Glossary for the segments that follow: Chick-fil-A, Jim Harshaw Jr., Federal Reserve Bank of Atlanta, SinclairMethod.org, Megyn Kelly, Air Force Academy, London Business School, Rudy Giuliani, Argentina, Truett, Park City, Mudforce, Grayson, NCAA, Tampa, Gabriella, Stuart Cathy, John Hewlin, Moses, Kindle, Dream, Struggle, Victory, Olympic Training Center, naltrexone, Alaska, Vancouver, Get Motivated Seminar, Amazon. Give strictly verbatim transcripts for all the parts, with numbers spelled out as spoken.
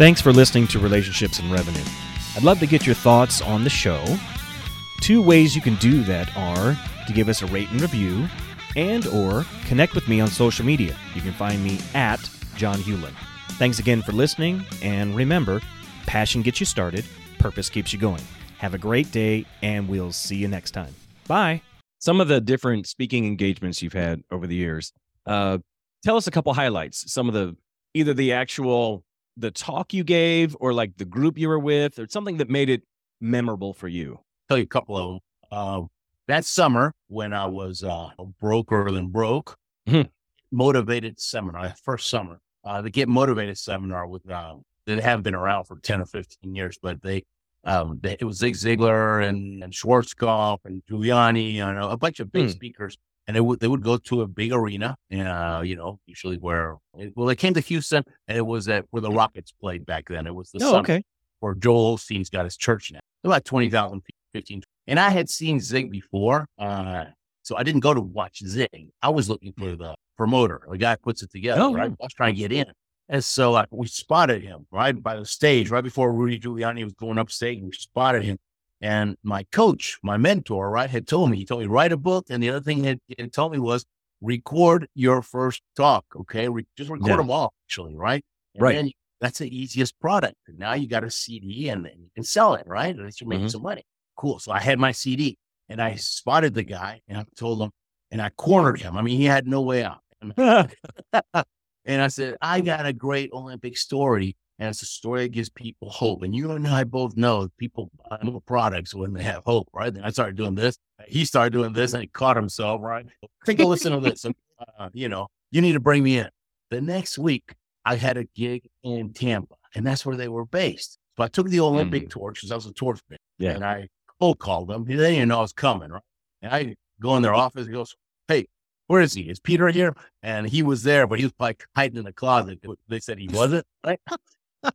Thanks for listening to Relationships and Revenue. I'd love to get your thoughts on the show. Two ways you can do that are to give us a rate and review and or connect with me on social media. You can find me at John Hewlin. Thanks again for listening, and remember, passion gets you started, purpose keeps you going. Have a great day, and we'll see you next time. Bye. Some of the different speaking engagements you've had over the years, uh, tell us a couple highlights. Some of the, either the actual, the talk you gave, or like the group you were with, or something that made it memorable for you. I'll tell you a couple of them. Uh, that summer when I was uh, a broker than broke, mm-hmm. Motivated Seminar, first summer, uh, the Get Motivated Seminar with, uh, that have been around for ten or fifteen years, but they, um, they it was Zig Ziglar and, and Schwarzkopf and Giuliani, you know, a bunch of big mm. speakers. And they would, they would go to a big arena, uh, you know, usually where, well, they came to Houston, and it was at where the Rockets played back then. It was the oh, okay. where Joel Osteen's got his church now. About twenty thousand, fifteen. And I had seen Zig before, uh, so I didn't go to watch Zig. I was looking for the promoter, the guy who puts it together, oh, right? I was trying to get in. And so uh, we spotted him right by the stage, right before Rudy Giuliani was going up stage, and we spotted him. And my coach, my mentor, right, had told me, he told me, write a book. And the other thing he had told me was record your first talk, okay? Re- just record yeah. them all, actually, right? And right. Then that's the easiest product. And now you got a C D and, and you can sell it, right? And you're making mm-hmm. some money. Cool. So I had my C D, and I spotted the guy, and I told him, and I cornered him. I mean, he had no way out. And I said, I got a great Olympic story. And it's a story that gives people hope. And you and I both know people buy little products when they have hope, right? Then I started doing this. He started doing this, and he caught himself, right? Take a listen to this. And, uh, you know, you need to bring me in. The next week, I had a gig in Tampa, and that's where they were based. So I took the Olympic mm. torch, because I was a torch man. Yeah. And I cold called them. They didn't even know I was coming, right? And I go in their office. He goes, hey, where is he? Is Peter here? And he was there, but he was like hiding in the closet. They said he wasn't, right?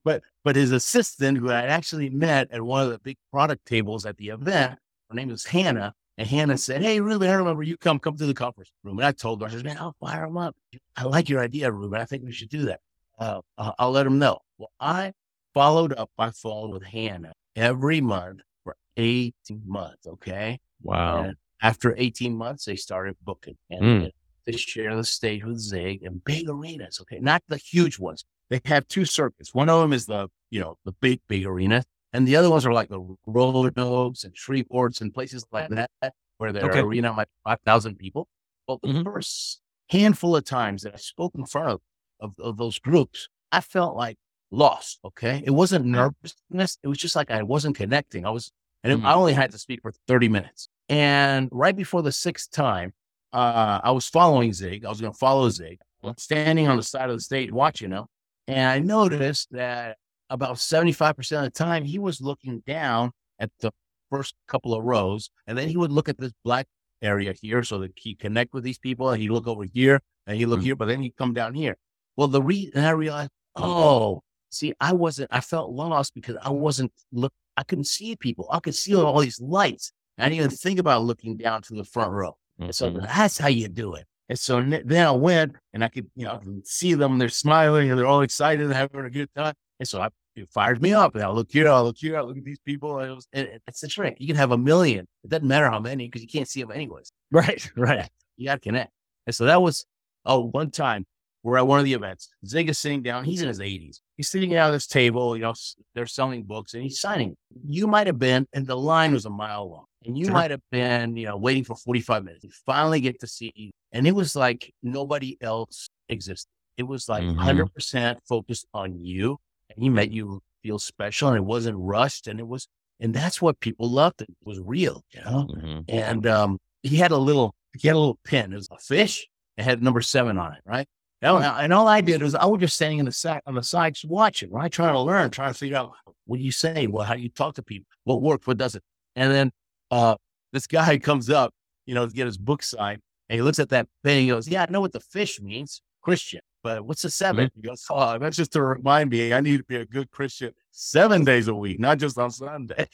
But but his assistant, who I actually met at one of the big product tables at the event, her name was Hannah, and Hannah said, hey, Ruben, I remember you come, come to the conference room. And I told her, I said, man, I'll fire him up. I like your idea, Ruben. I think we should do that. Uh, I'll let him know. Well, I followed up my phone with Hannah every month for eighteen months, okay? Wow. And after eighteen months, they started booking. And mm. they share the stage with Zig and big arenas, okay? Not the huge ones. They have two circuits. One of them is the, you know, the big, big arena. And the other ones are like the roller dogs and Shreveports and places like that, where their okay. arena might be five thousand people. Well, the mm-hmm. first handful of times that I spoke in front of, of, of those groups, I felt like lost, okay? It wasn't nervousness. It was just like I wasn't connecting. I was, and mm-hmm. I only had to speak for thirty minutes. And right before the sixth time, uh, I was following Zig. I was going to follow Zig. I'm standing on the side of the stage watching him. And I noticed that about seventy-five percent of the time, he was looking down at the first couple of rows. And then he would look at this black area here so that he connect with these people. And he'd look over here and he'd look mm-hmm. here, but then he'd come down here. Well, the reason I realized, oh, see, I wasn't, I felt lost because I wasn't, look, I couldn't see people. I could see all these lights. I didn't even think about looking down to the front row. Mm-hmm. And so that's how you do it. And so then I went, and I could, you know, see them. They're smiling, and they're all excited and having a good time. And so I, it fired me up. And I look here, I look here, I look at these people. And, it was, and it's the trick. You can have a million. It doesn't matter how many, because you can't see them anyways. Right, right. You got to connect. And so that was, oh, one time we're at one of the events. Zig is sitting down. He's in his eighties. He's sitting down at this table. You know, they're selling books, and he's signing. You might have been, and the line was a mile long. And you sure. might have been, you know, waiting for forty-five minutes. You finally get to see, and it was like nobody else existed. It was like mm-hmm. one hundred percent focused on you, and he made you feel special, and it wasn't rushed, and it was, and that's what people loved. It was real, you know. Mm-hmm. And um, he had a little, he had a little pin. It was a fish. It had number seven on it, right? And, and all I did was I was just standing in the side, on the side, just watching, right, trying to learn, trying to figure out what do you say, well, how do you talk to people, what works, what doesn't, and then. Uh, this guy comes up, you know, to get his book signed, and he looks at that thing. He goes, "Yeah, I know what the fish means, Christian, but what's the seven?" Mm-hmm. He goes, "Oh, that's just to remind me, I need to be a good Christian seven days a week, not just on Sunday."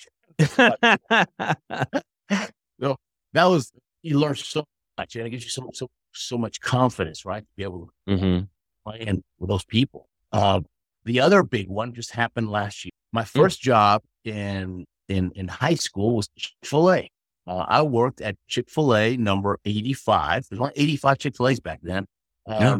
So that was, you learn so much, and it gives you so so so much confidence, right, to be able to mm-hmm. play in with those people. Uh, The other big one just happened last year. My first mm. job in in in high school was Chick-fil-A. Uh, I worked at Chick-fil-A number eighty-five. There's only eighty-five Chick-fil-A's back then um, yeah.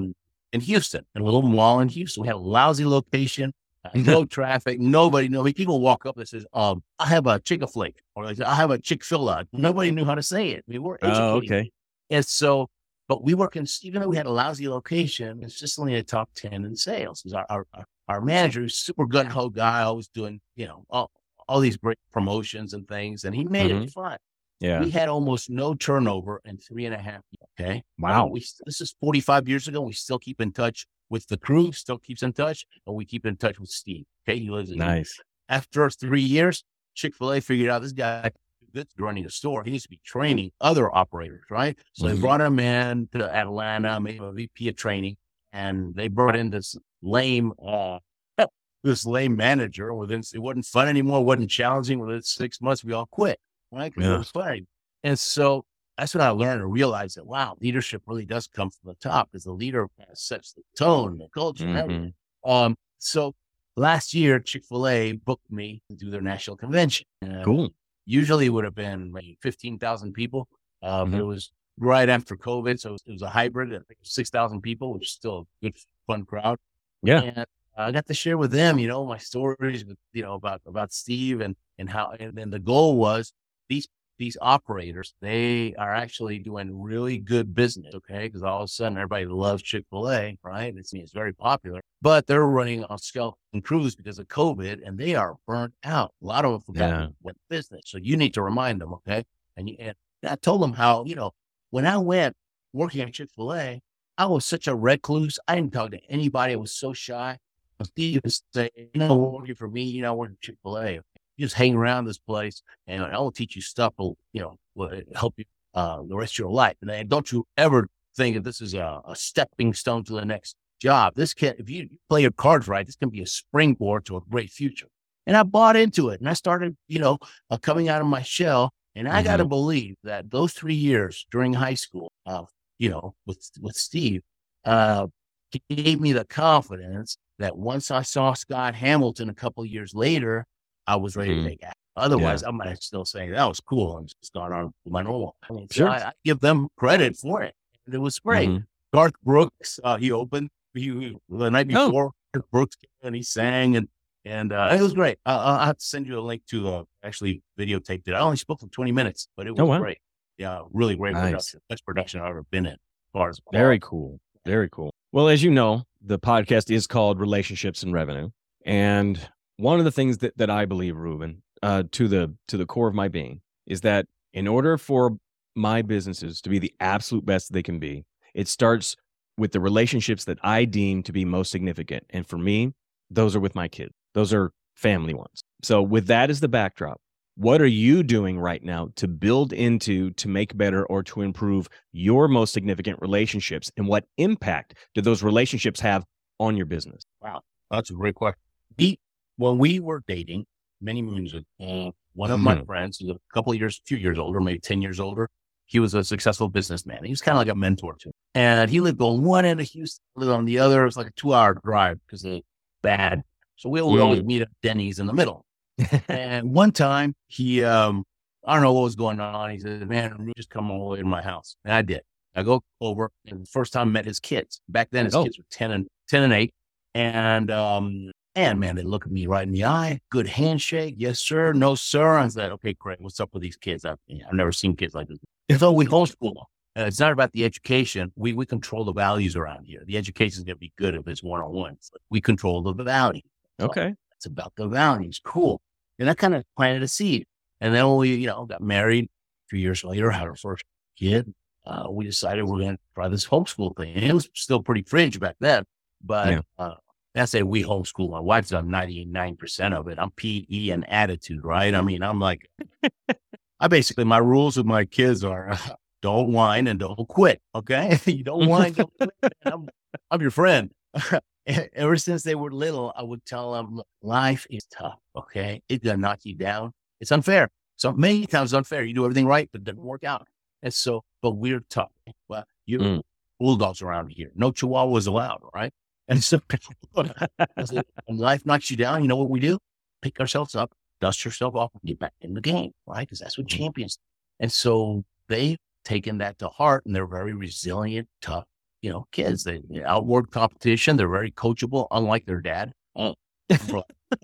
in Houston, in a little mall in Houston. We had a lousy location, uh, no traffic, nobody knew. People walk up and says, um, I have a Chick-a-flake, or I have a Chick-fil-A. Nobody knew how to say it. We were educated. Oh, okay. And so, but we were, cons- even though we had a lousy location, consistently in the top ten in sales. Because our, our, our, our manager was super gun-ho guy, always doing, you know, all, all these great promotions and things. And he made mm-hmm. it fun. Yeah. We had almost no turnover in three and a half years. Okay. Wow. We, this is forty-five years ago. We still keep in touch with the crew, still keeps in touch, and we keep in touch with Steve. Okay. He lives in Nice. Here. After three years, Chick-fil-A figured out this guy that's running the store. He needs to be training other operators, right? So mm-hmm. they brought him in to Atlanta, made him a V P of training, and they brought in this lame, uh, this lame manager. Within, it wasn't fun anymore. It wasn't challenging. Within six months, we all quit. Right? Yeah. It was funny. And so that's when I learned and realized that, wow, leadership really does come from the top, because the leader sets the tone, the culture, mm-hmm. everything. Um, so last year, Chick-fil-A booked me to do their national convention. Uh, cool. Usually it would have been maybe fifteen thousand people. Um, mm-hmm. It was right after COVID, so it was, it was a hybrid of six thousand people, which is still a good, fun crowd. Yeah. And I got to share with them, you know, my stories, you know, about, about Steve and, and how, and then the goal was, These these operators, they are actually doing really good business, okay? Because all of a sudden, everybody loves Chick-fil-A, right? It's, it's very popular. But they're running on skeleton crews because of COVID, and they are burnt out. A lot of them forgot yeah. what business. So you need to remind them, okay? And, you, and I told them how, you know, when I went working at Chick-fil-A, I was such a recluse. I didn't talk to anybody. I was so shy. Steve would say, you know, working for me, you know, working at Chick-fil-A. You just hang around this place, and I'll teach you stuff. Will you know? Will help you uh, the rest of your life. And don't you ever think that this is a, a stepping stone to the next job. This can, if you play your cards right, this can be a springboard to a great future. And I bought into it, and I started, you know, uh, coming out of my shell. And I mm-hmm. got to believe that those three years during high school, uh, you know, with with Steve, uh, gave me the confidence that once I saw Scott Hamilton a couple years later, I was ready mm-hmm. to take action. Otherwise, yeah. I might still say that was cool and just gone on with my normal. I mean, sure. so I, I give them credit for it. It was great. Mm-hmm. Garth Brooks, uh, he opened he, the night before. Oh. Brooks came and he sang, and and uh, it was great. Uh, I'll have to send you a link to uh, actually videotaped it. I only spoke for twenty minutes, but it was oh, wow. great. Yeah, really great nice. production. Best production I've ever been in. As far as very cool, very cool. Well, as you know, the podcast is called Relationships and Revenue, and one of the things that, that I believe, Ruben, uh, to the to the core of my being, is that in order for my businesses to be the absolute best they can be, it starts with the relationships that I deem to be most significant. And for me, those are with my kids. Those are family ones. So with that as the backdrop, what are you doing right now to build into, to make better, or to improve your most significant relationships? And what impact do those relationships have on your business? Wow, that's a great question. Deep. When we were dating many moons ago, one of my mm-hmm. friends, who's a couple of years, few years older, maybe ten years older, he was a successful businessman. He was kind of like a mentor to me. And he lived on one end of Houston, lived on the other. It was like a two-hour drive because it was bad. So we would yeah. always meet at Denny's in the middle. And one time, he, um, I don't know what was going on. He said, man, just come all the way to my house. And I did. I go over, and the first time I met his kids. Back then, his oh. kids were ten and ten and eight. And, um, And man, they look at me right in the eye. Good handshake. Yes, sir. No, sir. I said, okay, great. What's up with these kids? I've, I've never seen kids like this. And so we homeschool them. Uh, it's not about the education. We we control the values around here. The education is going to be good if it's one-on-one. It's like we control the values. So okay. It's about the values. Cool. And that kind of planted a seed. And then when we, you know, got married two years later, had our first kid, uh, we decided we're going to try this homeschool thing. And it was still pretty fringe back then, but, yeah. uh, I say we homeschool. My wife's done ninety-nine percent of it. I'm P E and attitude, right? I mean, I'm like, I basically, my rules with my kids are uh, don't whine and don't quit, okay? You don't whine, don't quit. I'm, I'm your friend. Ever since they were little, I would tell them, look, life is tough, okay? It's going to knock you down. It's unfair. So many times it's unfair. You do everything right, but it doesn't work out. And so, but we're tough. Well, you're mm. bulldogs around here. No chihuahuas allowed, right? And so when life knocks you down, you know what we do? Pick ourselves up, dust yourself off, and get back in the game, right? Because that's what champions do. And so they've taken that to heart, and they're very resilient, tough, you know, kids. They outward competition. They're very coachable, unlike their dad, oh.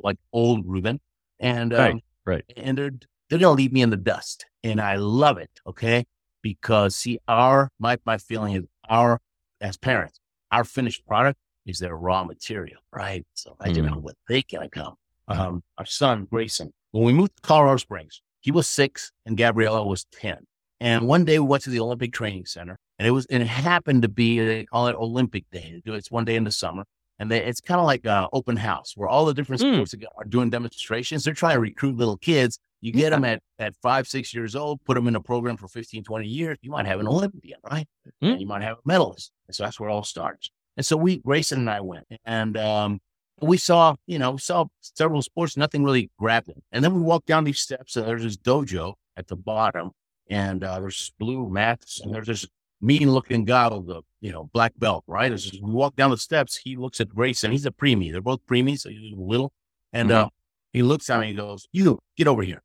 like old Ruben. And um, right, right. And they're they're gonna leave me in the dust, and I love it. Okay, because see, our my my feeling is our as parents, our finished product is their raw material, right? So I don't mm. know what they can become. Uh-huh. Um, our son Grayson, when we moved to Colorado Springs, he was six and Gabriella was ten. And one day we went to the Olympic Training Center, and it was, and it happened to be, they call it Olympic Day. It's one day in the summer, and they, it's kind of like an open house where all the different sports mm. are doing demonstrations. They're trying to recruit little kids. You get yeah. them at, at five, six years old, put them in a program for fifteen, twenty years. You might have an Olympian, right? Mm. And you might have a medalist. And so that's where it all starts. And so we, Grayson and I went, and um, we saw, you know, saw several sports, nothing really grabbed them. And then we walked down these steps, and there's this dojo at the bottom. And uh, there's blue mats, and there's this mean-looking guy with a, you know, black belt, right? As we walk down the steps, he looks at Grayson. He's a preemie. They're both preemies, so he's little. And mm-hmm. uh, he looks at me and goes, "You, get over here."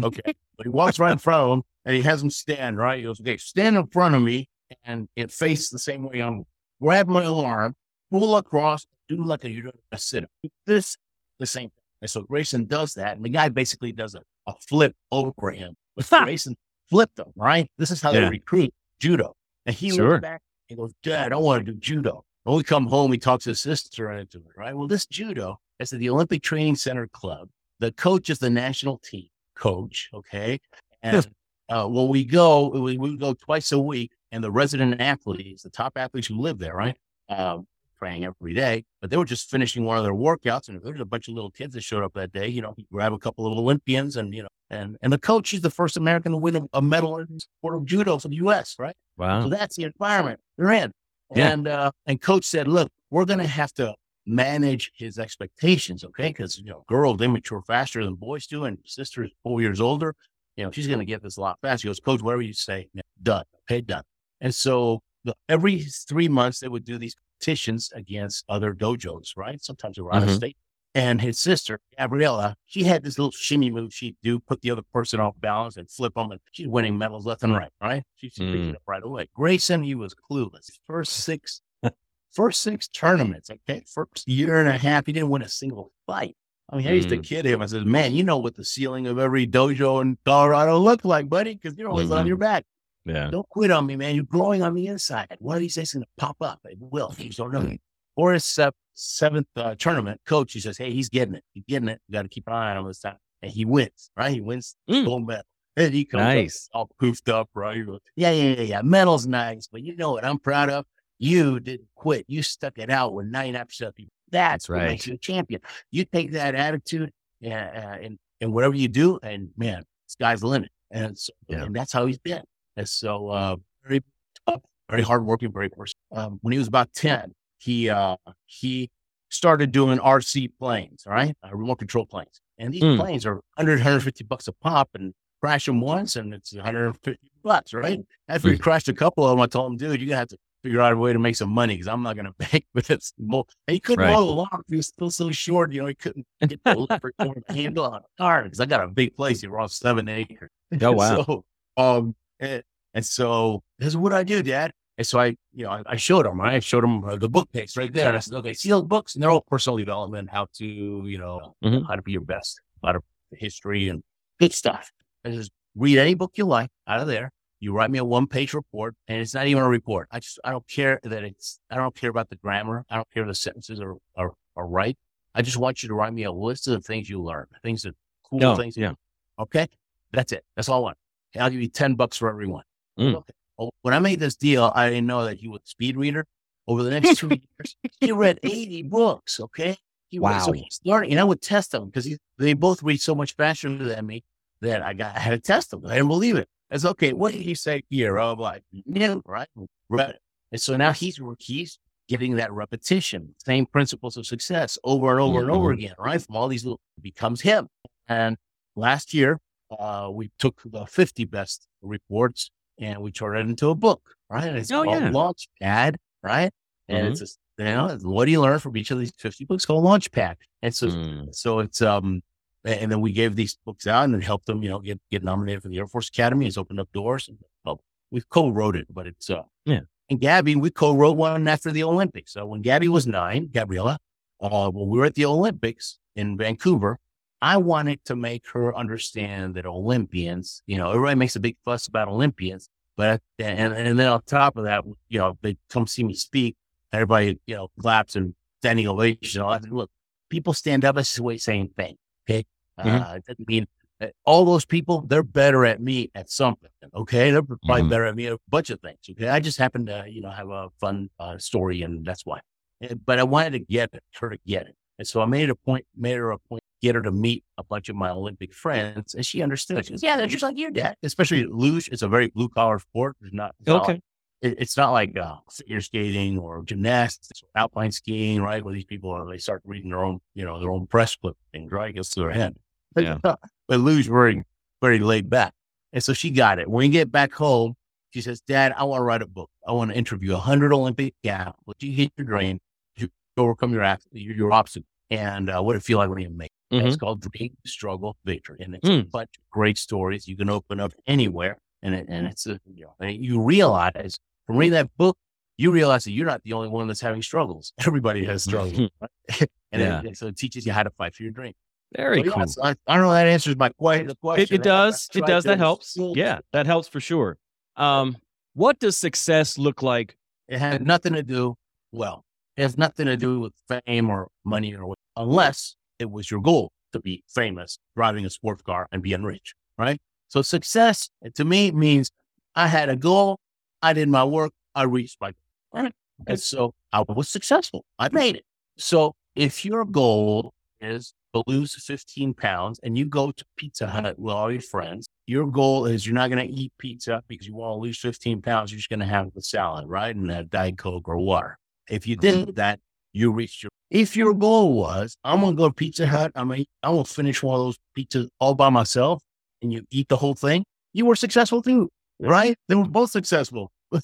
Okay. But he walks right in front of him, and he has him stand, right? He goes, "Okay, stand in front of me, and it face the same way I'm grab my arm, pull across, do like a, you're doing a sit-up. This, the same thing." And so Grayson does that, and the guy basically does a, a flip over him. But Grayson flipped them, right? This is how yeah. they recruit judo. And he sure. looks back and goes, "Dad, I don't want to do judo." When we come home, he talks to his sister into it, right? Well, this judo is at the Olympic Training Center Club. The coach is the national team coach, okay? And uh, when we go, we, we go twice a week, and the resident athletes, the top athletes who live there, right? Um, praying every day, but they were just finishing one of their workouts, and there was a bunch of little kids that showed up that day. You know, you grab a couple of Olympians, and you know, and and the coach, he's the first American to win a medal in sport of judo for the U S, right? Wow! So that's the environment they're in. Yeah. And uh, and coach said, "Look, we're going to have to manage his expectations, okay? Because you know, girls, they mature faster than boys do, and sister is four years older. You know, she's going to get this a lot faster." He goes, "Coach, whatever you say, done. Okay, done." And so the, every three months they would do these against other dojos, right? Sometimes they were out mm-hmm. of state. And his sister, Gabriella, she had this little shimmy move she'd do, put the other person off balance and flip them, and she's winning medals left and right, right? She should mm. pick it up right away. Grayson, he was clueless. First six, first six tournaments, okay? First year and a half, he didn't win a single fight. I mean, I used mm. to kid him. I said, "Man, you know what the ceiling of every dojo in Colorado looked like, buddy, because you're always mm-hmm. on your back. Yeah. Don't quit on me, man. You're growing on the inside. One of these days is going to pop up. It will. You don't know." Mm-hmm. Or his uh, seventh uh, tournament, coach, he says, "Hey, he's getting it. He's getting it. You got to keep an eye on him this time." And he wins, right? He wins mm. gold medal. And he comes nice. up, all poofed up, right? He goes, yeah, yeah, yeah, yeah. "Medal's nice, but you know what I'm proud of? You didn't quit. You stuck it out with ninety-nine percent of people. That's, That's right. What makes you a champion. You take that attitude and, uh, and, and whatever you do, and man, sky's the limit." And, so, yeah. and that's how he's been. And so, uh, very tough, very hardworking, very person. Um, when he was about ten, he, uh, he started doing R C planes, all right? Uh, remote control planes. And these mm. planes are one hundred, one hundred fifty bucks a pop, and crash them once and it's one hundred fifty bucks, right? After we crashed a couple of them, I told him, "Dude, you're going to have to figure out a way to make some money because I'm not going to bank with this." And he couldn't roll along. He was still so short, you know, he couldn't get the handle on a car because I got a big place. He was seven acres. Oh, wow. So, um, And, and so this is what I do, Dad. And so I, you know, I, I showed him, right? I showed him uh, the book page right there. And I said, "Okay, see those books?" And they're all personal development, how to, you know, mm-hmm. how to be your best, a lot of history and good stuff. I just read any book you like out of there. You write me a one-page report, and it's not even a report. I just, I don't care that it's, I don't care about the grammar. I don't care if the sentences are, are, are right. I just want you to write me a list of the things you learned, things that cool no, things. Yeah. Okay. That's it. That's all I want. I'll give you ten bucks for every one. Mm. Okay. Well, when I made this deal, I didn't know that he was a speed reader. Over the next two years, he read eighty books. Okay. He wow. was, so he's learning. And I would test him because they both read so much faster than me that I got, I had to test them. I didn't believe it. I said, "Okay, what did he say here?" I'm like, no, right. Right. And so now he's, he's getting that repetition, same principles of success over and over mm-hmm. and over again, right? From all these little, it becomes him. And last year, Uh, we took the fifty best reports and we turned it into a book, right? And it's oh, called yeah. Launchpad, right? And mm-hmm. it's You know, what do you learn from each of these fifty books called Launchpad? And so, mm. so it's, um, and then we gave these books out and it helped them, you know, get, get nominated for the Air Force Academy. It's opened up doors. And, well, we co-wrote it, but it's, uh, yeah. And Gabby, we co-wrote one after the Olympics. So when Gabby was nine, Gabriella, uh, when we were at the Olympics in Vancouver, I wanted to make her understand that Olympians, you know, everybody makes a big fuss about Olympians, but, and, and then on top of that, you know, they come see me speak. Everybody, you know, claps and standing ovation. All that. Look, people stand up as a way of saying thanks. Okay, mm-hmm. uh, it doesn't mean uh, all those people. They're better at me at something. Okay, they're probably mm-hmm. better at me at a bunch of things. Okay, I just happen to, you know, have a fun uh, story, and that's why. But I wanted to get it, her to get it, and so I made it a point, made her a point, get her to meet a bunch of my Olympic friends, and she understood. She goes, "Yeah, they're just like your dad." Especially luge. It's a very blue collar sport. There's not it's okay. Not, It's not like uh, figure skating or gymnastics, or alpine skiing, right? Where these people are, they start reading their own, you know, their own press clip things, right? It gets to their head. Yeah. But Lou's very, very laid back. And so she got it. When you get back home, she says, "Dad, I want to write a book. I want to interview one hundred Olympic athletes. You hit your dream, you overcome your, your, your obstacle, and uh, what it feel like when you make it." Mm-hmm. It's called Dream, Struggle, Victory. And it's mm. a bunch of great stories you can open up anywhere. And, it, and it's, a, you know, and you realize, from reading that book, you realize that you're not the only one that's having struggles. Everybody has struggles. Right? And yeah. it, so it teaches you how to fight for your dream. Very so, cool. Yeah, so I, I don't know if that answers my question. It, it does. It does. That helps. Yeah, that helps for sure. Um, what does success look like? It has nothing to do, well, it has nothing to do with fame or money or unless it was your goal to be famous, driving a sports car and being rich, right? So success to me means I had a goal. I did my work. I reached my goal. And so I was successful. I made it. So if your goal is to lose fifteen pounds and you go to Pizza Hut with all your friends, your goal is you're not going to eat pizza because you want to lose fifteen pounds. You're just going to have the salad, right? And a Diet Coke or water. If you did that, you reached your goal. If your goal was, I'm going to go to Pizza Hut. I'm going to finish one of those pizzas all by myself and you eat the whole thing, you were successful too. Right? They were both successful, but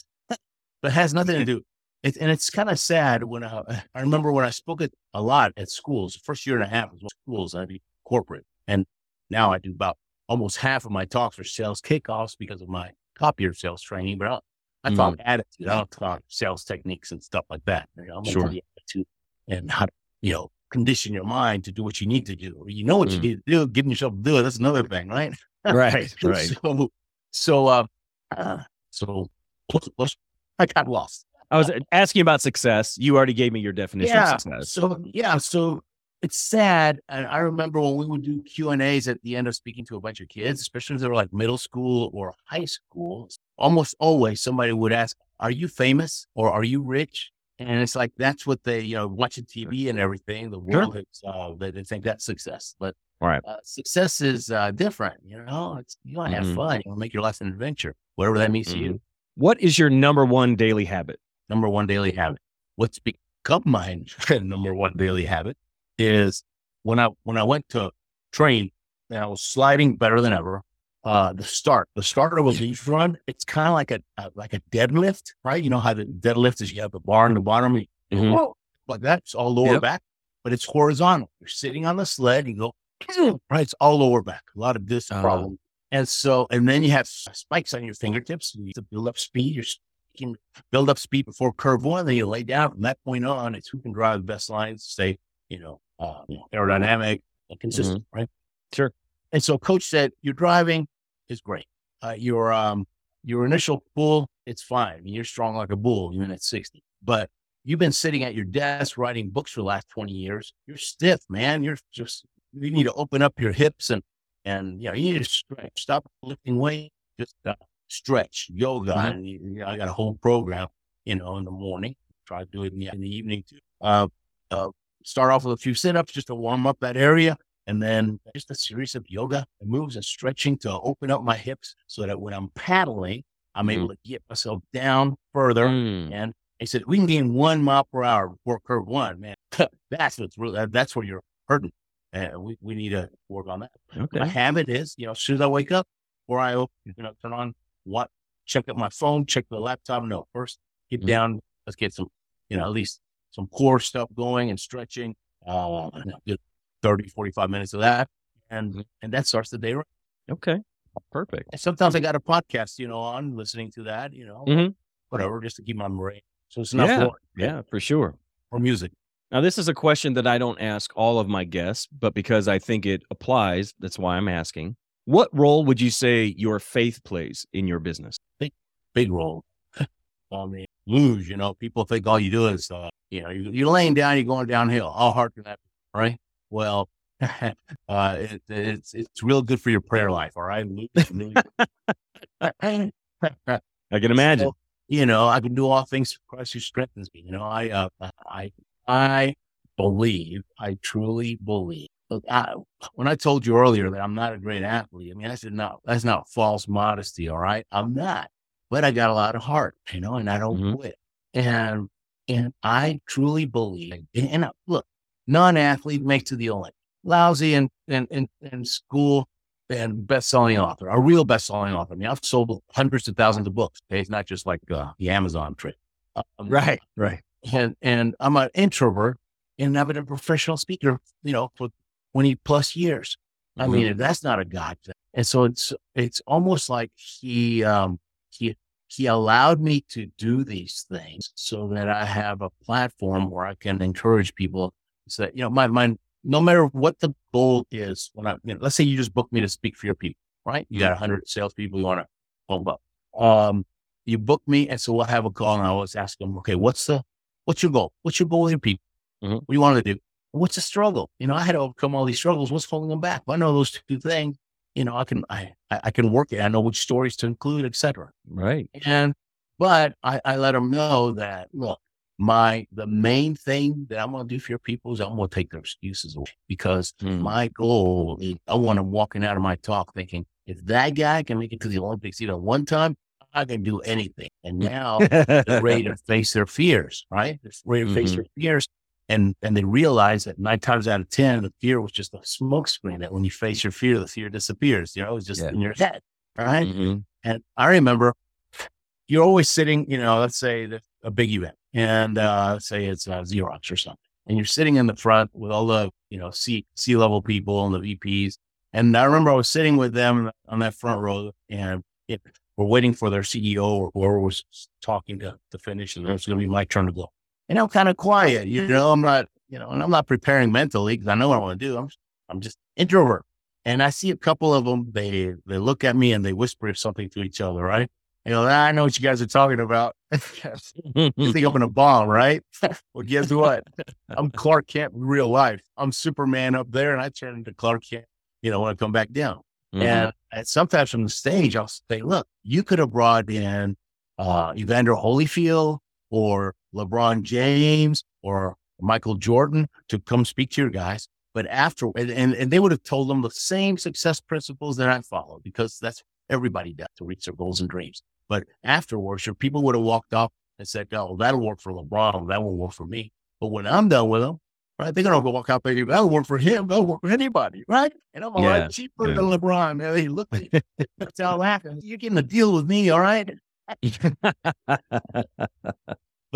it has nothing to do. It, and it's kind of sad when I, I remember when I spoke at, a lot at schools, the first year and a half was schools, I'd be corporate. And now I do about almost half of my talks are sales kickoffs because of my copier sales training. But I, I talk mm. attitude. I don't talk sales techniques and stuff like that. You know, I'm sure. The attitude and how to, you know, condition your mind to do what you need to do. You know what mm. you need to do, getting yourself to do it. That's another thing, right? Right, right. So, so um, Uh, so I got lost. I was asking about success. You already gave me your definition yeah, of success. So, yeah. So it's sad. And I remember when we would do Q and A's at the end of speaking to a bunch of kids, especially if they were like middle school or high school, almost always somebody would ask, "Are you famous or are you rich?" And it's like, that's what they, you know, watching T V and everything, the world, sure. is, uh, they, they think that's success, but right. uh, success is uh, different. You know, it's, you want to have mm-hmm. fun. You want to make your life an adventure, whatever that means mm-hmm. to you. What is your number one daily habit? Number one daily habit. What's become my number one daily habit is when I, when I went to train and I was sliding better than ever. Uh, the start, the start of a leaf run, it's kind of like a, a, like a deadlift, right? You know how the deadlift is, you have the bar on the bottom, you, mm-hmm. whoa, like that. It's all lower yep. back, but it's horizontal. You're sitting on the sled, you go, right? It's all lower back, a lot of disc uh-huh. problem. And so, and then you have spikes on your fingertips and you have to build up speed. You're, you can build up speed before curve one, then you lay down. From that point on, it's who can drive the best lines, stay, you know, uh, aerodynamic and consistent, mm-hmm. right? Sure. And so coach said, your driving is great. Uh, your, um, your initial pull, it's fine. You're strong like a bull, even at sixty, but you've been sitting at your desk writing books for the last twenty years. You're stiff, man. You're just, you need to open up your hips and, and, you know, you need to stretch, stop lifting weight, just uh, stretch yoga. Mm-hmm. And you, you know, I got a whole program, you know, in the morning, try to do it in the, in the evening too. Uh, uh, start off with a few sit-ups just to warm up that area. And then just a series of yoga and moves and stretching to open up my hips so that when I'm paddling, I'm mm. able to get myself down further. Mm. And he said, we can gain one mile per hour before curve one, man. That's what's really, that's where you're hurting. And we, we need to work on that. Okay. My habit is, you know, as soon as I wake up or I open, you know, turn on what, check up my phone, check the laptop. No, first get mm. down. Let's get some, you know, at least some core stuff going and stretching, uh, thirty, forty-five minutes of that. And, and that starts the day. Right. Okay. Perfect. And sometimes I got a podcast, you know, on listening to that, you know, mm-hmm. whatever, just to keep my brain. So it's not yeah, for yeah, for sure. Or music. Now, this is a question that I don't ask all of my guests, but because I think it applies, that's why I'm asking. What role would you say your faith plays in your business? Big, big role. I mean, luge, you know, people think all you do is, uh, you know, you're laying down, you're going downhill. How hard can that be, right? Well, uh, it, it's it's real good for your prayer life, all right? Luge, I can imagine. So, you know, I can do all things through Christ who strengthens me. You know, I, uh, I, I believe, I truly believe. Look, I, when I told you earlier that I'm not a great athlete, I mean, I said, no, that's not false modesty. All right. I'm not, but I got a lot of heart, you know, and I don't mm-hmm. quit. And, and I truly believe, and I, look, non-athlete makes to the Olympics, lousy and, and, and, and school and best-selling author, a real best-selling author. I mean, I've sold hundreds of thousands of books. Okay? It's not just like uh, the Amazon trip. Um, right. Right. And, and I'm an introvert and I've been a professional speaker, you know, for twenty plus years. I mm-hmm. mean, that's not a God thing. And so it's, it's almost like he, um, he, he allowed me to do these things so that I have a platform where I can encourage people so that, you know, my, my, no matter what the goal is, when I, you know, let's say you just book me to speak for your people, right? You got a hundred salespeople you want to bump up. Um, you book me. And so we'll have a call and I always ask them, okay, what's the, what's your goal? What's your goal with your people? Mm-hmm. What do you want to do? What's the struggle? You know, I had to overcome all these struggles. What's holding them back? If I know those two things, you know, I can, I, I can work it. I know which stories to include, et cetera. Right. And, but I, I let them know that, look, my, the main thing that I'm going to do for your people is I'm going to take their excuses away because mm. my goal is I want them walking out of my talk thinking, if that guy can make it to the Olympics, you know, one time, I can do anything. And now they're ready to face their fears, right? They're ready to face mm-hmm. their fears. And and they realize that nine times out of ten, the fear was just a smoke screen, that when you face your fear, the fear disappears. You know, it was just yeah. in your head, right? Mm-hmm. And I remember you're always sitting, you know, let's say a big event and uh, let's say it's uh, Xerox or something. And you're sitting in the front with all the, you know, C, C-level people and the V Ps. And I remember I was sitting with them on that front row and it we're waiting for their C E O or whoever was talking to, to finish, and it's going to be my turn to blow. And I'm kind of quiet, you know. I'm not, you know, and I'm not preparing mentally because I know what I want to do. I'm, I'm just introvert. And I see a couple of them. They they look at me and they whisper something to each other, right? You know, I know what you guys are talking about. You think I'm in a bomb, right? Well, guess what? I'm Clark Kent in real life. I'm Superman up there, and I turn into Clark Kent, you know, when I come back down. Mm-hmm. And, and sometimes from the stage, I'll say, look, you could have brought in uh, Evander Holyfield or LeBron James or Michael Jordan to come speak to your guys. But after, and, and, and they would have told them the same success principles that I follow, because that's what everybody does to reach their goals and dreams. But afterwards, your people would have walked off and said, oh, that'll work for LeBron. That won't work for me. But when I'm done with them, right, they're gonna go walk out there. That'll work for him. That'll work for anybody, right? And I'm all yeah, right, cheaper yeah. than LeBron. Man, they look at me. That's all happened. You're getting a deal with me, all right? But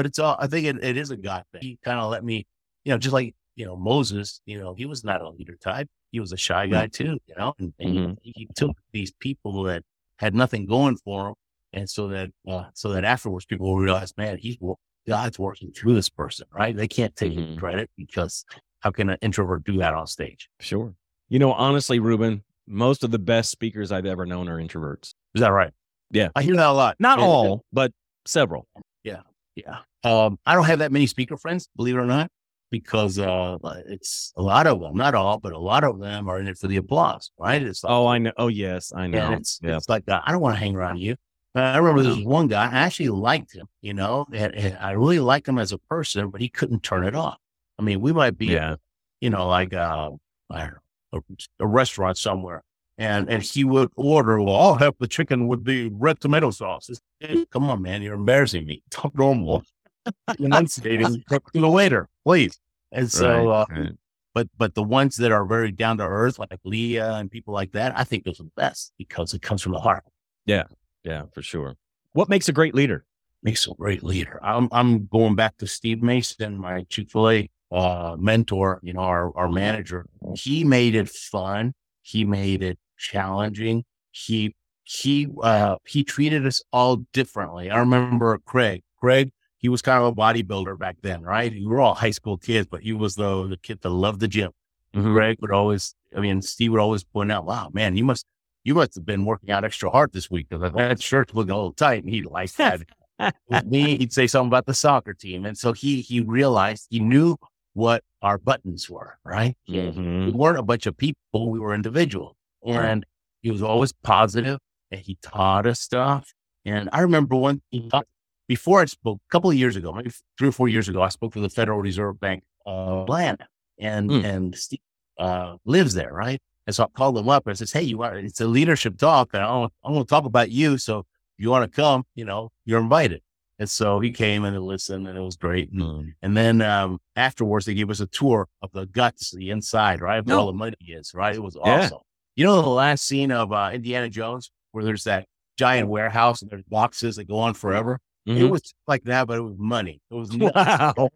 it's all. I think it, it is a God thing. He kind of let me, you know, just like you know Moses. You know, he was not a leader type. He was a shy guy too. You know, and, and mm-hmm. he, he took these people that had nothing going for him, and so that uh, so that afterwards, people realized, man, he's. God's working through this person, right? They can't take mm-hmm. credit because how can an introvert do that on stage? Sure. You know, honestly, Ruben, most of the best speakers I've ever known are introverts. Is that right? Yeah. I hear that a lot. Not and, all, and, but several. Yeah. Yeah. Um, I don't have that many speaker friends, believe it or not, because uh, it's a lot of them, not all, but a lot of them are in it for the applause, right? It's like, oh, I know. Oh, yes, I know. It's, yeah. it's like, uh, I don't want to hang around you. Uh, I remember there was one guy, I actually liked him, you know, and, and I really liked him as a person, but he couldn't turn it off. I mean, we might be, yeah. you know, like uh, I don't know, a, a restaurant somewhere and, and he would order, well, I'll have the chicken with the red tomato sauce. Said, come on, man, you're embarrassing me. Talk normal. Enunciating to the waiter, please. And so, right, uh, right. but but the ones that are very down to earth, like Leah and people like that, I think those are the best because it comes from the heart. Yeah. Yeah, for sure. What makes a great leader? makes a great leader. I'm I'm going back to Steve Mason, my Chick-fil-A uh, mentor, you know, our, our manager. He made it fun. He made it challenging. He he uh, he treated us all differently. I remember Craig. Craig, he was kind of a bodybuilder back then, right? We were all high school kids, but he was the, the kid that loved the gym. Mm-hmm. Craig would always, I mean, Steve would always point out, wow, man, you must you must have been working out extra hard this week because that shirt's looking a little tight, and he liked that. With me, he'd say something about the soccer team. And so he he realized, he knew what our buttons were, right? Mm-hmm. We weren't a bunch of people, we were individuals. And he was always positive, and he taught us stuff. And I remember one he taught, before I spoke, a couple of years ago, maybe three or four years ago, I spoke to the Federal Reserve Bank of Atlanta. And, mm. and Steve uh, lives there, right? And so I called him up and I says, hey, you are, it's a leadership talk, and I want to talk about you. So if you want to come, you know, you're invited. And so he came and he listened, and it was great. And, mm. and then um, afterwards, they gave us a tour of the guts, the inside, right? Where no. all the money is, right? It was awesome. Yeah. You know, the last scene of uh, Indiana Jones, where there's that giant warehouse and there's boxes that go on forever. Mm-hmm. It was like that, but it was money. It was wow.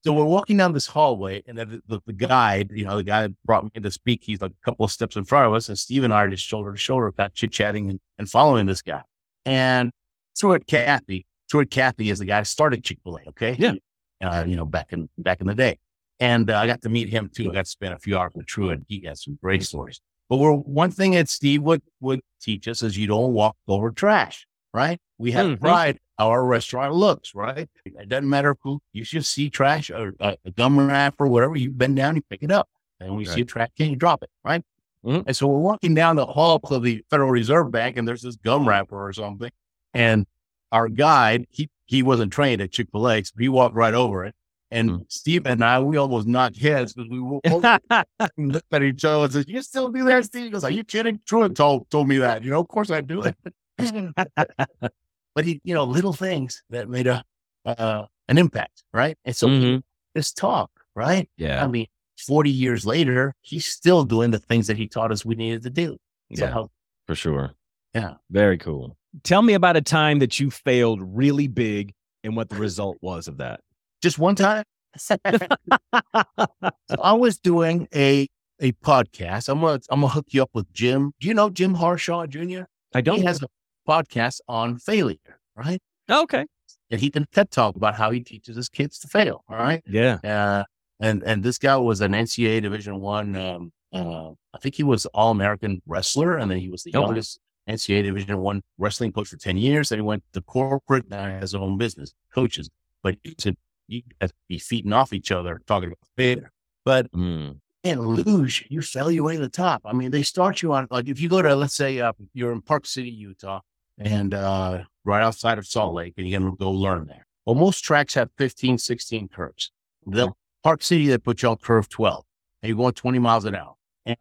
So we're walking down this hallway, and then the, the, the guide, you know, the guy that brought me in to speak, he's like a couple of steps in front of us, and Steve and I are just shoulder to shoulder, got chit chatting and, and following this guy. And Stuart Cathy, Stuart Cathy is the guy who started Chick-fil-A. Okay, yeah, uh, you know, back in back in the day, and uh, I got to meet him too. I got to spend a few hours with Truett. He has some great stories. But we're, one thing that Steve would would teach us is you don't walk over trash. Right? We have mm-hmm. pride how our restaurant looks, right? It doesn't matter who, you should see trash or uh, a gum wrap or whatever. You bend down, you pick it up. And when you right. see a trash can, you drop it, right? Mm-hmm. And so we're walking down the hall of the Federal Reserve Bank, and there's this gum wrapper or something. And our guide, he, he wasn't trained at Chick-fil-A, so he walked right over it. And mm-hmm. Steve and I, we almost knocked heads because we looked at each other and said, you still do that, Steve? He goes, are you kidding? Truett told, told me that. You know, of course I do it. But he, you know, little things that made a uh, an impact, right? And so mm-hmm. this talk, right? Yeah. I mean, forty years later, he's still doing the things that he taught us we needed to do. So, yeah, for sure. Yeah, very cool. Tell me about a time that you failed really big and what the result was of that. Just one time. So I was doing a a podcast. I'm gonna I'm gonna hook you up with Jim. Do you know Jim Harshaw Junior? I don't. He has a podcast on failure, right? Okay. And he did a TED Talk about how he teaches his kids to fail. All right. Yeah. Uh, and and this guy was an N C A A Division One. Um, uh, I think he was All American wrestler, and then he was the oh, youngest wow. N C A A Division One wrestling coach for ten years. Then he went to corporate, now has his own business, coaches. But you said you have to be feeding off each other talking about failure. But mm. and luge, you sell your way to the top. I mean, they start you on, like, if you go to, let's say, uh, you're in Park City, Utah, and uh, right outside of Salt Lake, and you're going to go learn there. Well, most tracks have fifteen, sixteen curves. The Park City, they put you on curve twelve, and you're going twenty miles an hour.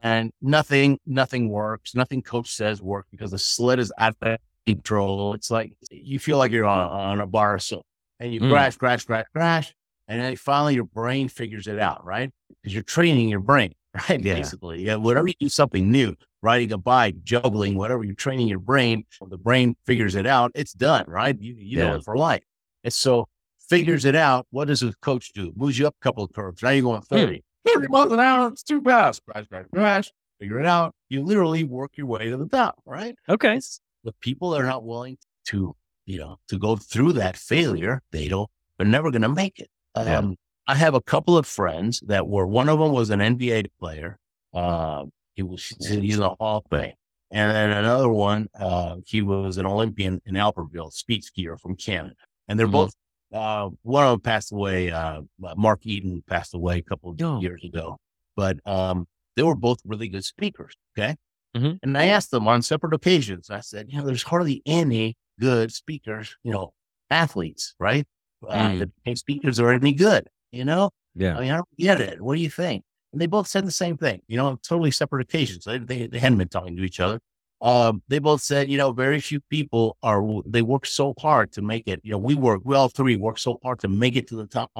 And nothing, nothing works. Nothing coach says works because the sled is out of control. It's like, you feel like you're on, on a bar of soap. And you mm. crash, crash, crash, crash. And then finally your brain figures it out, right? Because you're training your brain, right? Yeah. Basically, yeah, whenever you do something new, riding a bike, juggling, whatever, you're training your brain, the brain figures it out. It's done, right? You, you yeah. know it for life. And so figures it out. What does the coach do? Moves you up a couple of curves. Now you're going thirty. thirty miles an hour. It's too fast. Crash, crash, crash. Figure it out. You literally work your way to the top, right? Okay. It's the people that are not willing to, you know, to go through that failure, they don't, they're never going to make it. Um, yeah. I have a couple of friends that were, one of them was an N B A player. Uh, he was, he's in the Hall of Fame. And then another one, uh, he was an Olympian in Albertville, speed skier from Canada. And they're mm-hmm. both, uh, one of them passed away. Uh, Mark Eden passed away a couple of oh. years ago, but, um, they were both really good speakers. Okay. Mm-hmm. And I asked them on separate occasions, I said, you know, there's hardly any good speakers, you know, athletes, right? Uh, mm. The speakers are any good, you know? Yeah. I mean, I don't get it. What do you think? And they both said the same thing, you know, on totally separate occasions. They, they, they hadn't been talking to each other. Um, they both said, you know, very few people are, they work so hard to make it. You know, we work, we all three work so hard to make it to the top.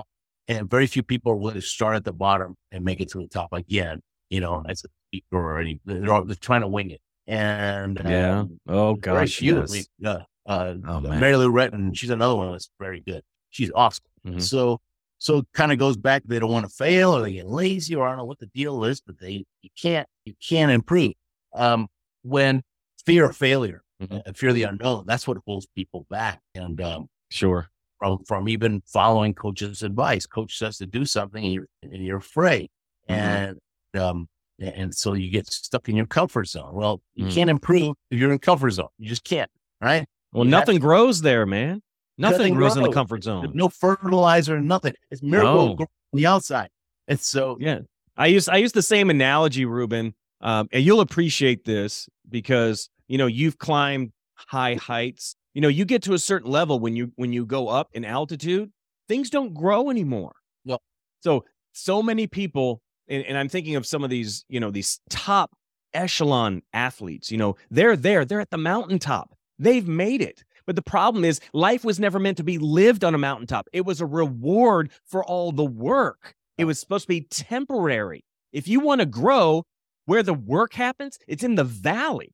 And very few people are willing to start at the bottom and make it to the top again, you know, as a speaker or any, they're, all, they're trying to wing it. And, yeah. Um, oh, gosh. Very few, yes. I mean, uh, Uh, oh, Mary Lou Retton, she's another one that's very good. She's awesome. Mm-hmm. So, so it kind of goes back. They don't want to fail, or they get lazy, or I don't know what the deal is, but they you can't you can't improve. Um, when fear of failure, mm-hmm. fear of the unknown, that's what holds people back. And um, sure, from from even following coach's advice, coach says to do something, and you're, and you're afraid, mm-hmm. and um, and so you get stuck in your comfort zone. Well, you mm-hmm. can't improve if you're in comfort zone. You just can't, right? Well, you nothing grows there, man. Nothing, nothing grows in the comfort zone. There's no fertilizer, nothing. It's miracle no. on the outside. And so, yeah, I use I use the same analogy, Ruben, um, and you'll appreciate this because you know you've climbed high heights. You know, you get to a certain level when you when you go up in altitude, things don't grow anymore. No. So so many people, and, and I'm thinking of some of these, you know, these top echelon athletes. You know, they're there, they're at the mountaintop, they've made it. But the problem is life was never meant to be lived on a mountaintop. It was a reward for all the work. It was supposed to be temporary. If you want to grow where the work happens, it's in the valley.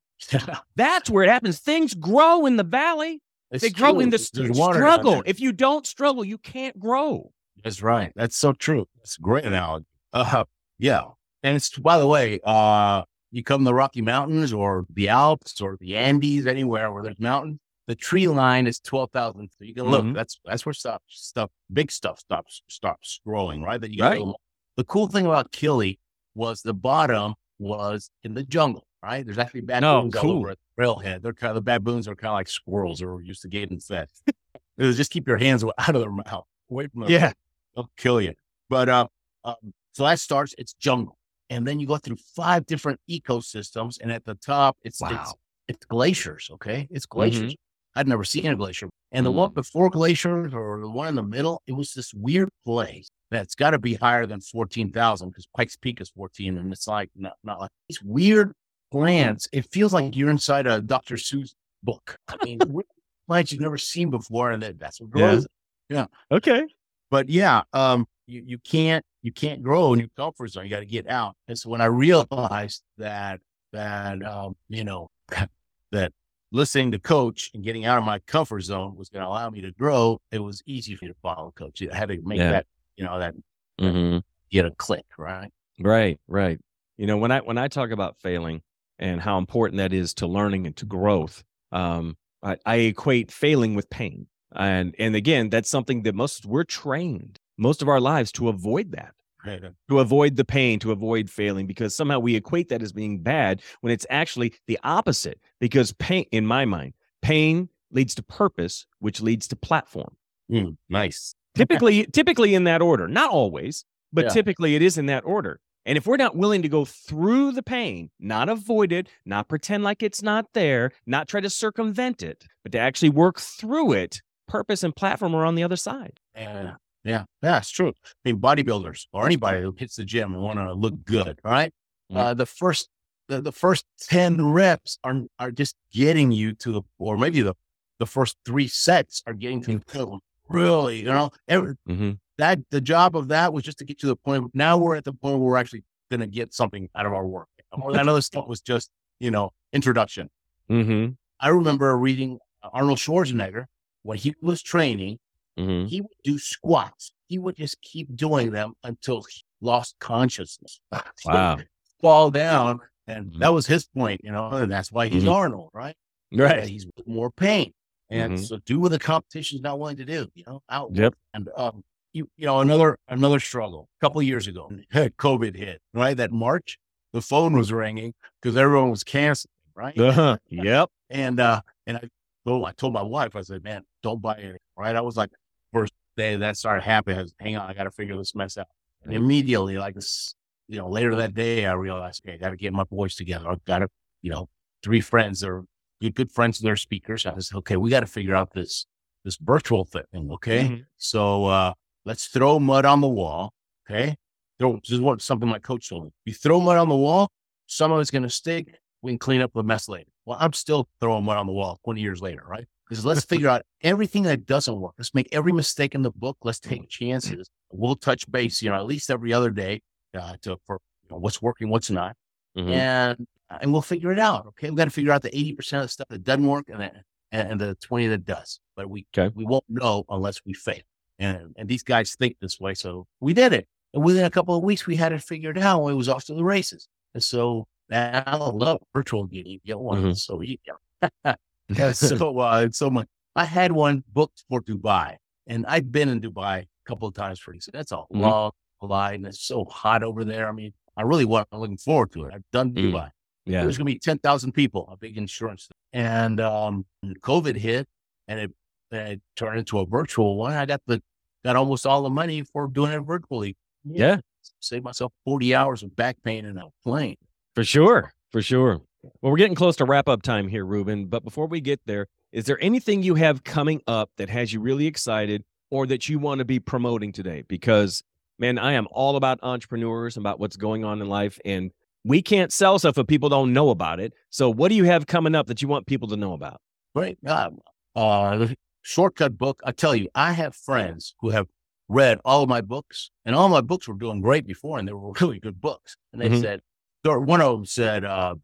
That's where it happens. Things grow in the valley. It's they grow true. in the st- struggle. If you don't struggle, you can't grow. That's right. That's so true. That's a great analogy. Uh, yeah. And it's, by the way, uh, you come to the Rocky Mountains or the Alps or the Andes, anywhere where there's mountains. The tree line is twelve thousand. So you can look, mm-hmm. that's, that's where stuff, stuff, big stuff stops, stops growing, right? That you right. The cool thing about Killy was the bottom was in the jungle, right? There's actually baboons no, cool. all over at the railhead. They're kind of, the baboons are kind of like squirrels or used to get in fed. It was just keep your hands out of their mouth, away from them. Yeah. They'll kill you. But, uh, um, so that starts, it's jungle. And then you go through five different ecosystems. And at the top, it's, wow. it's, it's glaciers. Okay. It's glaciers. Mm-hmm. I'd never seen a glacier. And the mm. one before glaciers or the one in the middle, it was this weird place that's got to be higher than fourteen thousand because Pikes Peak is fourteen. And it's like, not, not like these weird plants. It feels like you're inside a Doctor Seuss book. I mean, plants you've never seen before. And that, that's what grows. Yeah. yeah. Okay. But yeah, um, you, you can't, you can't grow in your comfort zone. You got to get out. And so when I realized that, that, um, you know, that, listening to coach and getting out of my comfort zone was going to allow me to grow. It was easy for me to follow coach. I had to make yeah. that, you know, that mm-hmm. get a click, right? Right, right. You know, when I when I talk about failing and how important that is to learning and to growth, um, I, I equate failing with pain, and and again, that's something that most we're trained most of our lives to avoid that. To avoid the pain, to avoid failing, because somehow we equate that as being bad when it's actually the opposite. Because pain, in my mind, pain leads to purpose, which leads to platform. Mm, nice. Typically, typically in that order, not always, but yeah. typically it is in that order. And if we're not willing to go through the pain, not avoid it, not pretend like it's not there, not try to circumvent it, but to actually work through it, purpose and platform are on the other side. Yeah. Yeah, that's true. I mean, bodybuilders or anybody who hits the gym and want to look good, all right? Mm-hmm. Uh, the first the, the first ten reps are are just getting you to the, or maybe the, the first three sets are getting to the point. Really, you know, every, mm-hmm. that the job of that was just to get to the point. Now we're at the point where we're actually going to get something out of our work. Or that other stuff was just, you know, introduction. Mm-hmm. I remember reading Arnold Schwarzenegger when he was training. Mm-hmm. He would do squats. He would just keep doing them until he lost consciousness. Wow. Fall down. And mm-hmm. that was his point, you know, and that's why he's mm-hmm. Arnold, right? Right. He's more pain. And mm-hmm. so do what the competition's not willing to do, you know, out. Yep. And, um, you, you know, another, another struggle a couple of years ago, COVID hit, right? That March, the phone was ringing because everyone was canceling, right? Uh-huh. Yep. And, uh, and I, so I told my wife, I said, man, don't buy anything, right? I was like, first day that started happening, I was, hang on, I got to figure this mess out. And immediately, like this, you know, later that day, I realized, okay, I got to get my boys together. I've got to, you know, three friends are good, good friends, they're speakers. I said, okay, we got to figure out this, this virtual thing. Okay. Mm-hmm. So, uh, let's throw mud on the wall. Okay. Throw, this is what something my coach told me. You throw mud on the wall, some of it's going to stick. We can clean up the mess later. Well, I'm still throwing mud on the wall twenty years later, right? Because let's figure out everything that doesn't work. Let's make every mistake in the book. Let's take chances. We'll touch base, you know, at least every other day uh, to for you know, what's working, what's not, mm-hmm. and and we'll figure it out. Okay, we've got to figure out the eighty percent of the stuff that doesn't work, and then and the twenty that does. But we okay. we won't know unless we fail. And and these guys think this way. So we did it. And within a couple of weeks, we had it figured out and it was off to the races. And so now I love virtual meeting. You want mm-hmm. so yeah. yeah, so uh, so much. I had one booked for Dubai, and I've been in Dubai a couple of times for so that's a mm-hmm. long flight, and it's so hot over there. I mean, I really was looking forward to it. I've done mm-hmm. Dubai. Yeah. There's going to be ten thousand people, a big insurance thing. And um, COVID hit, and it, and it turned into a virtual one. I got the got almost all the money for doing it virtually. Yeah. yeah. Saved myself forty hours of back pain in a plane. For sure. For sure. Well, we're getting close to wrap-up time here, Ruben. But before we get there, is there anything you have coming up that has you really excited or that you want to be promoting today? Because, man, I am all about entrepreneurs, about what's going on in life, and we can't sell stuff if people don't know about it. So what do you have coming up that you want people to know about? Right. Uh, uh, the Shortcut book, I tell you, I have friends who have read all of my books, and all my books were doing great before, and they were really good books. And they mm-hmm. said, one of them said, uh,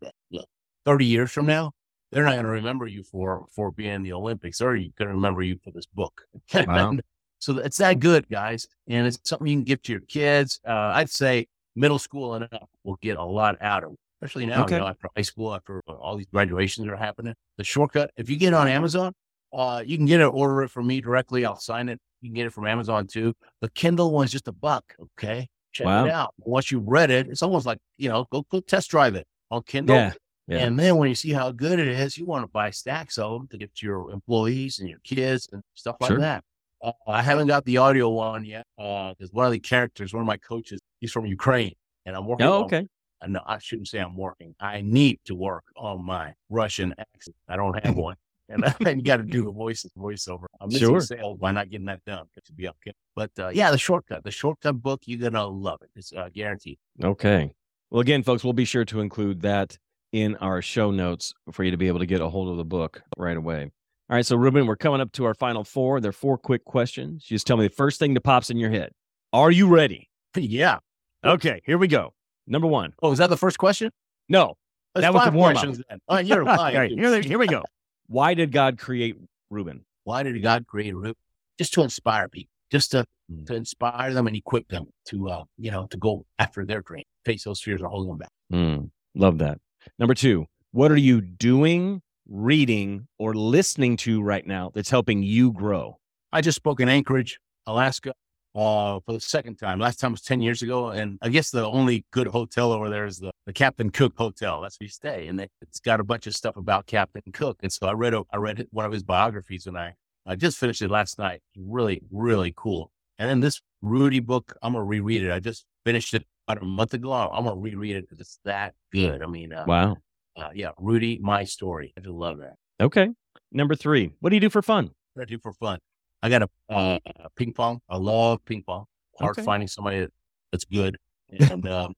thirty years from now, they're not going to remember you for, for being in the Olympics, or you can remember you for this book. Wow. So it's that good, guys. And it's something you can give to your kids. Uh, I'd say, middle school and up will get a lot out of it, especially now, okay. you know, after high school, after all these graduations are happening. The Shortcut, if you get on Amazon, uh, you can get it, order it from me directly. I'll sign it. You can get it from Amazon too. The Kindle one's just a buck. Okay. Check wow. it out. Once you've read it, it's almost like, you know, go, go test drive it on Kindle. Yeah. Yeah. And then when you see how good it is, you want to buy stacks of them to give to your employees and your kids and stuff like sure. that. Uh, I haven't got the audio one yet because uh, one of the characters, one of my coaches, he's from Ukraine, and I'm working. Oh, okay. On, no, I shouldn't say I'm working. I need to work on my Russian accent. I don't have one, and, and you got to do the voices, voiceover. I'm missing sure. sales by not getting that done. To be okay. But uh, yeah, the shortcut, the shortcut book, you're gonna love it. It's uh, guaranteed. Okay. Well, again, folks, we'll be sure to include that in our show notes for you to be able to get a hold of the book right away. All right, so Ruben, we're coming up to our final four. There are four quick questions. You just tell me the first thing that pops in your head. Are you ready? Yeah. Okay, here we go. Number one. Oh, is that the first question? No. That's that was the warm up. Oh, you're lying. All right, here, here we go. Why did God create Ruben? Why did God create Ruben? Just to inspire people, just to, mm. to inspire them and equip them to, uh, you know, to go after their dream, face those fears and hold them back. Mm. Love that. Number two. What are you doing, reading, or listening to right now that's helping you grow? I just spoke in Anchorage, Alaska, uh, for the second time. Last time was ten years ago. And I guess the only good hotel over there is the, the Captain Cook Hotel. That's where you stay. And it's got a bunch of stuff about Captain Cook. And so I read, a, I read one of his biographies, and I, I just finished it last night. Really, really cool. And then this Rudy book, I'm going to reread it. I just finished it about a month ago. I'm going to reread it because it's that good. I mean, uh, wow. Uh, yeah, Rudy, my story. I just love that. Okay. Number three, what do you do for fun? What do I do for fun? I got a uh, ping pong. I love ping pong. Hard okay. finding somebody that's good. And um,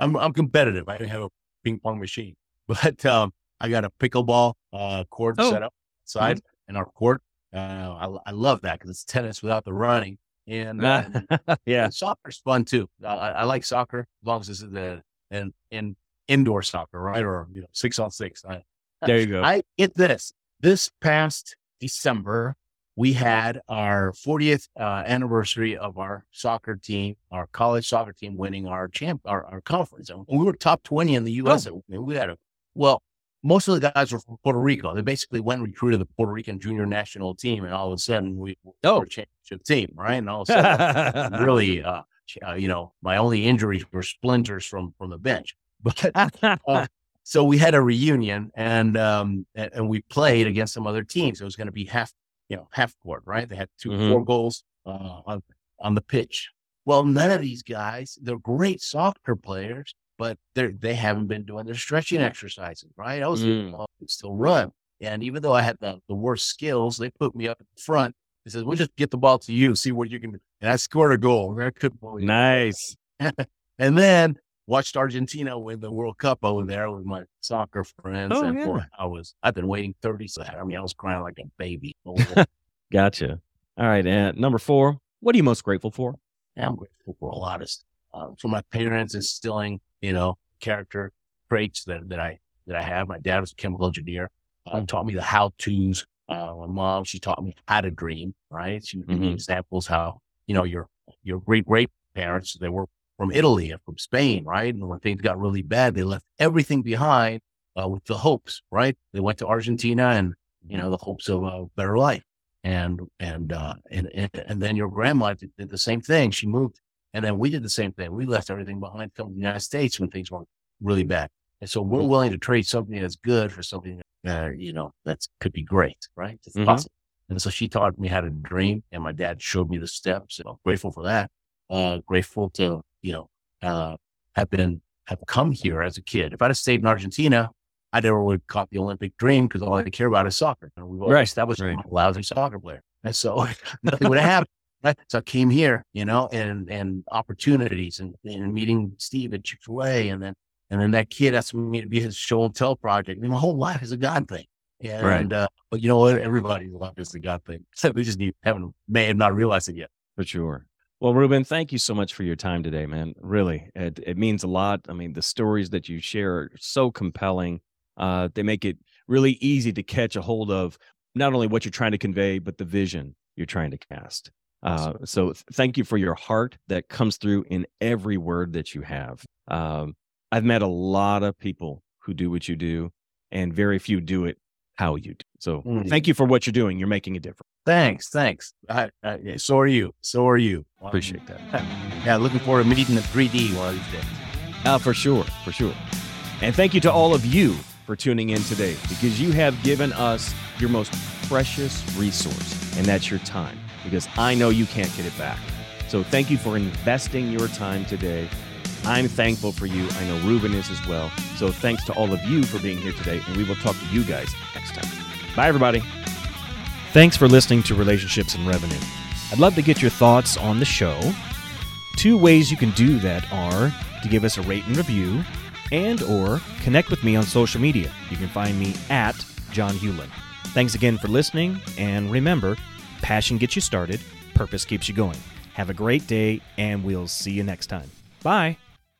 I'm I'm competitive. I don't have a ping pong machine. But um, I got a pickleball uh, court oh. set up outside mm-hmm. in our court. Uh, I, I love that because it's tennis without the running. And uh, yeah, and soccer's fun too. I, I like soccer as long as it's the and and. indoor soccer, right? Or, you know, six on six. I, there you go. I get this. This past December, we had our fortieth uh, anniversary of our soccer team, our college soccer team winning our champ, our, our conference. And we were top twenty in the U S Oh. We had a, well, most of the guys were from Puerto Rico. They basically went and recruited the Puerto Rican junior national team. And all of a sudden we oh. were a championship team, right? And all of a sudden really, uh, uh, you know, my only injuries were splinters from, from the bench. But uh, so we had a reunion, and um, and, and we played against some other teams. It was going to be half, you know, half court, right? They had two, mm-hmm. four goals uh, on on the pitch. Well, none of these guys, they're great soccer players, but they they haven't been doing their stretching exercises, right? I was mm. I could still run, and even though I had the, the worst skills, they put me up in front. They said, "We'll just get the ball to you, see what you can do." And I scored a goal. I couldn't believe nice, it. And then. Watched Argentina win the World Cup over there with my soccer friends. Oh, and yeah. boy, I was, I've been waiting thirty seconds. I mean, I was crying like a baby. Gotcha. All right. And number four, what are you most grateful for? Yeah, I'm grateful for a lot of stuff. Uh, for my parents instilling, you know, character traits that, that I, that I have. My dad was a chemical engineer. uh, taught me the how-tos. Uh, my mom, she taught me how to dream, right? She would give me mm-hmm. examples how, you know, your your great great parents, they were from Italy and from Spain, right? And when things got really bad, they left everything behind uh, with the hopes, right? They went to Argentina and, you know, the hopes of a better life. And, and, uh, and, and, and then your grandma did, did the same thing. She moved. And then we did the same thing. We left everything behind, come to the United States when things weren't really bad. And so we're willing to trade something that's good for something that, uh, you know, that's could be great, right? It's mm-hmm. possible. And so she taught me how to dream, and my dad showed me the steps. And I'm grateful for that. Uh, grateful to, you know, uh, have been, have come here as a kid. If I'd have stayed in Argentina, I never would have caught the Olympic dream because all I care about is soccer. And we've always established right. I'm a lousy soccer player. And so nothing would have happened. So I came here, you know, and, and opportunities and, and meeting Steve at Chick-fil-A. And then, and then that kid asked me to be his show and tell project. I mean, my whole life is a God thing. And, right. uh, but you know what? Everybody's life is a God thing. Except we just need, haven't, may have not realized it yet. For sure. Well, Ruben, thank you so much for your time today, man. Really, it, it means a lot. I mean, the stories that you share are so compelling. Uh, they make it really easy to catch a hold of not only what you're trying to convey, but the vision you're trying to cast. Uh, so th- thank you for your heart that comes through in every word that you have. Um, I've met a lot of people who do what you do, and very few do it how you do. So mm. thank you for what you're doing. You're making a difference. Thanks. Thanks. I, I, yeah, so are you. So are you. Appreciate that. Yeah. Looking forward to meeting in three D one of these days. Uh, for sure. For sure. And thank you to all of you for tuning in today, because you have given us your most precious resource, and that's your time. Because I know you can't get it back. So thank you for investing your time today. I'm thankful for you. I know Ruben is as well. So thanks to all of you for being here today, and we will talk to you guys next time. Bye, everybody. Thanks for listening to Relationships and Revenue. I'd love to get your thoughts on the show. Two ways you can do that are to give us a rate and review, and or connect with me on social media. You can find me at John Hewlin. Thanks again for listening, and remember, passion gets you started, purpose keeps you going. Have a great day, and we'll see you next time. Bye.